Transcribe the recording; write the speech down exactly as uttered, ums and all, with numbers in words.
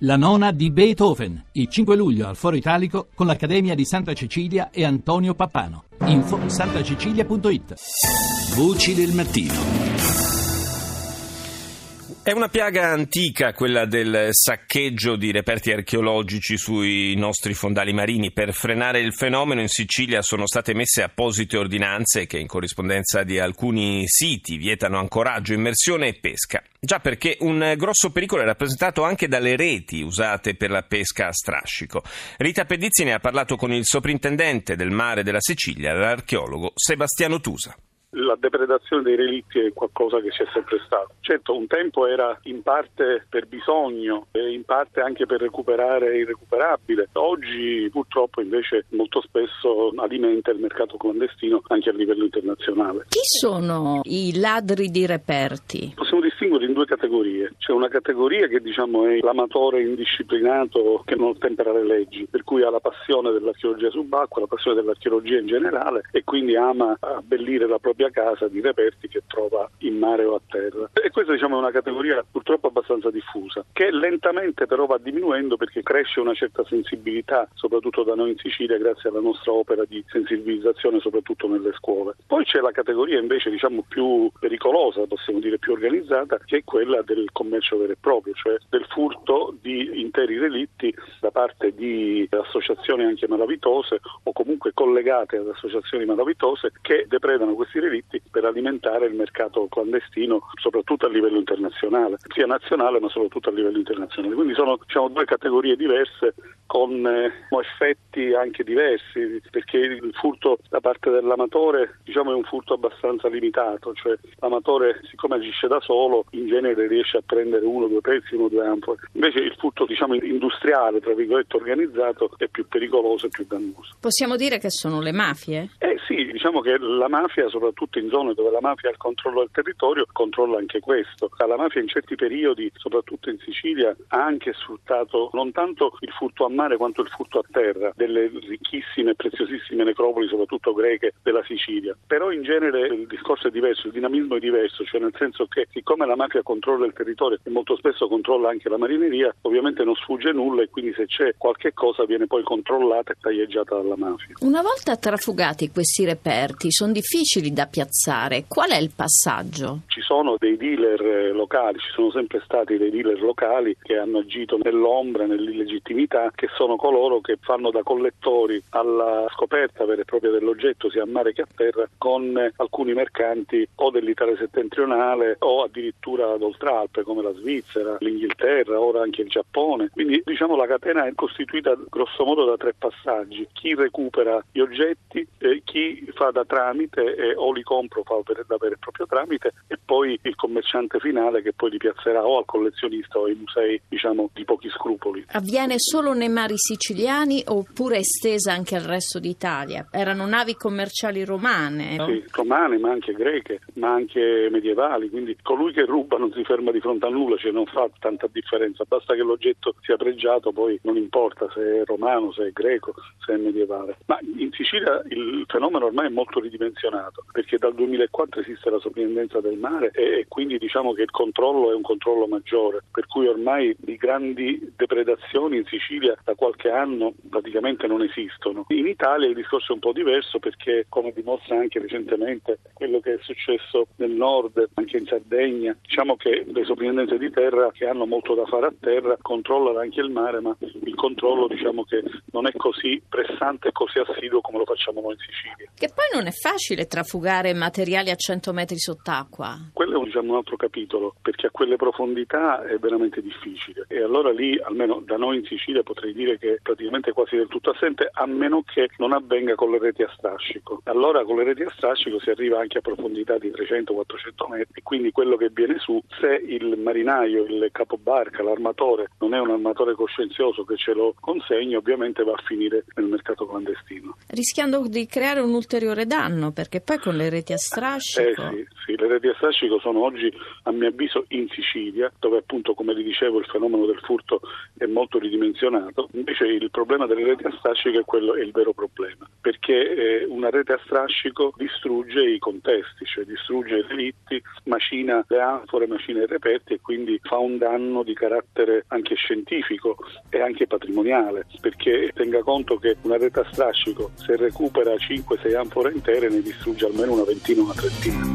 La nona di Beethoven, il cinque luglio al Foro Italico con l'Accademia di Santa Cecilia e Antonio Pappano. Info santacecilia punto it. Voci del mattino. È una piaga antica quella del saccheggio di reperti archeologici sui nostri fondali marini. Per frenare il fenomeno in Sicilia sono state emesse apposite ordinanze che in corrispondenza di alcuni siti vietano ancoraggio, immersione e pesca. Già, perché un grosso pericolo è rappresentato anche dalle reti usate per la pesca a strascico. Rita Pedizzi ne ha parlato con il soprintendente del mare della Sicilia, l'archeologo Sebastiano Tusa. La depredazione dei relitti è qualcosa che c'è sempre stato. Certo, un tempo era in parte per bisogno e in parte anche per recuperare irrecuperabile. Oggi purtroppo invece molto spesso alimenta il mercato clandestino anche a livello internazionale. Chi sono i ladri di reperti? Possiamo distinguere in due categorie. C'è una categoria che diciamo è l'amatore indisciplinato che non ottempera le leggi, per cui ha la passione dell'archeologia subacquea, la passione dell'archeologia in generale e quindi ama abbellire la propria casa di reperti che trova in mare o a terra, e questa diciamo è una categoria purtroppo abbastanza diffusa che lentamente però va diminuendo perché cresce una certa sensibilità soprattutto da noi in Sicilia grazie alla nostra opera di sensibilizzazione soprattutto nelle scuole. Poi c'è la categoria invece diciamo più pericolosa, possiamo dire più organizzata, che è quella del commercio vero e proprio, cioè del furto di interi relitti da parte di associazioni anche malavitose o comunque collegate ad associazioni malavitose che depredano questi relitti per alimentare il mercato clandestino soprattutto a livello internazionale, sia nazionale ma soprattutto a livello internazionale. Quindi sono diciamo due categorie diverse con eh, effetti anche diversi, perché il furto da parte dell'amatore diciamo è un furto abbastanza limitato, cioè l'amatore siccome agisce da solo in genere riesce a prendere uno, due pezzi, uno, due anfore. Invece il furto diciamo industriale tra virgolette organizzato è più pericoloso e più dannoso. Possiamo dire che sono le mafie? Eh sì, diciamo che la mafia soprattutto in zone dove la mafia ha il controllo del territorio controlla anche questo. La mafia in certi periodi soprattutto in Sicilia ha anche sfruttato non tanto il furto a mare quanto il furto a terra delle ricchissime e preziosissime necropoli soprattutto greche della Sicilia. Però in genere il discorso è diverso, il dinamismo è diverso, cioè nel senso che siccome la mafia controlla il territorio e molto spesso controlla anche la marineria, ovviamente non sfugge nulla e quindi se c'è qualche cosa viene poi controllata e taglieggiata dalla mafia. Una volta trafugati questi reperti sono difficili da piazzare, qual è il passaggio? Ci sono dei dealer locali, ci sono sempre stati dei dealer locali che hanno agito nell'ombra, nell'illegittimità, che sono coloro che fanno da collettori alla scoperta vera e propria dell'oggetto sia a mare che a terra con alcuni mercanti o dell'Italia settentrionale o addirittura d'oltralpe come la Svizzera, l'Inghilterra, ora anche il Giappone. Quindi diciamo la catena è costituita grossomodo da tre passaggi: chi recupera gli oggetti, eh, chi fa da tramite eh, o li compra o fa per, da vero e proprio tramite, e poi il commerciante finale che poi li piazzerà o al collezionista o ai musei diciamo di pochi scrupoli. Avviene solo nei mari siciliani oppure estesa anche al resto d'Italia? Erano navi commerciali romane? No? Sì, romane ma anche greche, ma anche medievali, quindi colui che ruba non si ferma di fronte a nulla, cioè non fa tanta differenza, basta che l'oggetto sia pregiato, poi non importa se è romano, se è greco, se è medievale. Ma in Sicilia il fenomeno ormai è molto ridimensionato perché dal duemilaquattro esiste la Soprintendenza del mare e quindi diciamo che il controllo è un controllo maggiore, per cui ormai di grandi depredazioni in Sicilia da qualche anno praticamente non esistono. In Italia il discorso è un po' diverso perché, come dimostra anche recentemente quello che è successo nel nord, anche in Sardegna, diciamo che le soprintendenze di terra che hanno molto da fare a terra controllano anche il mare, ma il controllo diciamo che non è così pressante e così assiduo come lo facciamo noi in Sicilia. Che poi non è facile trafugare materiali a cento metri sott'acqua. Quello è diciamo un altro capitolo, perché a quelle profondità è veramente difficile e allora lì, almeno da noi in Sicilia, potrei dire che praticamente quasi del tutto assente, a meno che non avvenga con le reti a strascico. Allora con le reti a strascico si arriva anche a profondità di trecento quattrocento metri, quindi quello che viene su, se il marinaio, il capobarca, l'armatore non è un armatore coscienzioso che ce lo consegna, ovviamente va a finire nel mercato clandestino, rischiando di creare un ulteriore danno, perché poi con le reti a strascico eh sì, sì, le reti a strascico sono oggi a mio avviso in Sicilia Sicilia, dove appunto, come vi dicevo, il fenomeno del furto è molto ridimensionato. Invece il problema delle reti a strascico è quello, è il vero problema, perché eh, una rete a strascico distrugge i contesti, cioè distrugge i relitti, macina le anfore, macina i reperti, e quindi fa un danno di carattere anche scientifico e anche patrimoniale, perché tenga conto che una rete a strascico, se recupera cinque sei anfore intere, ne distrugge almeno una ventina o una trentina.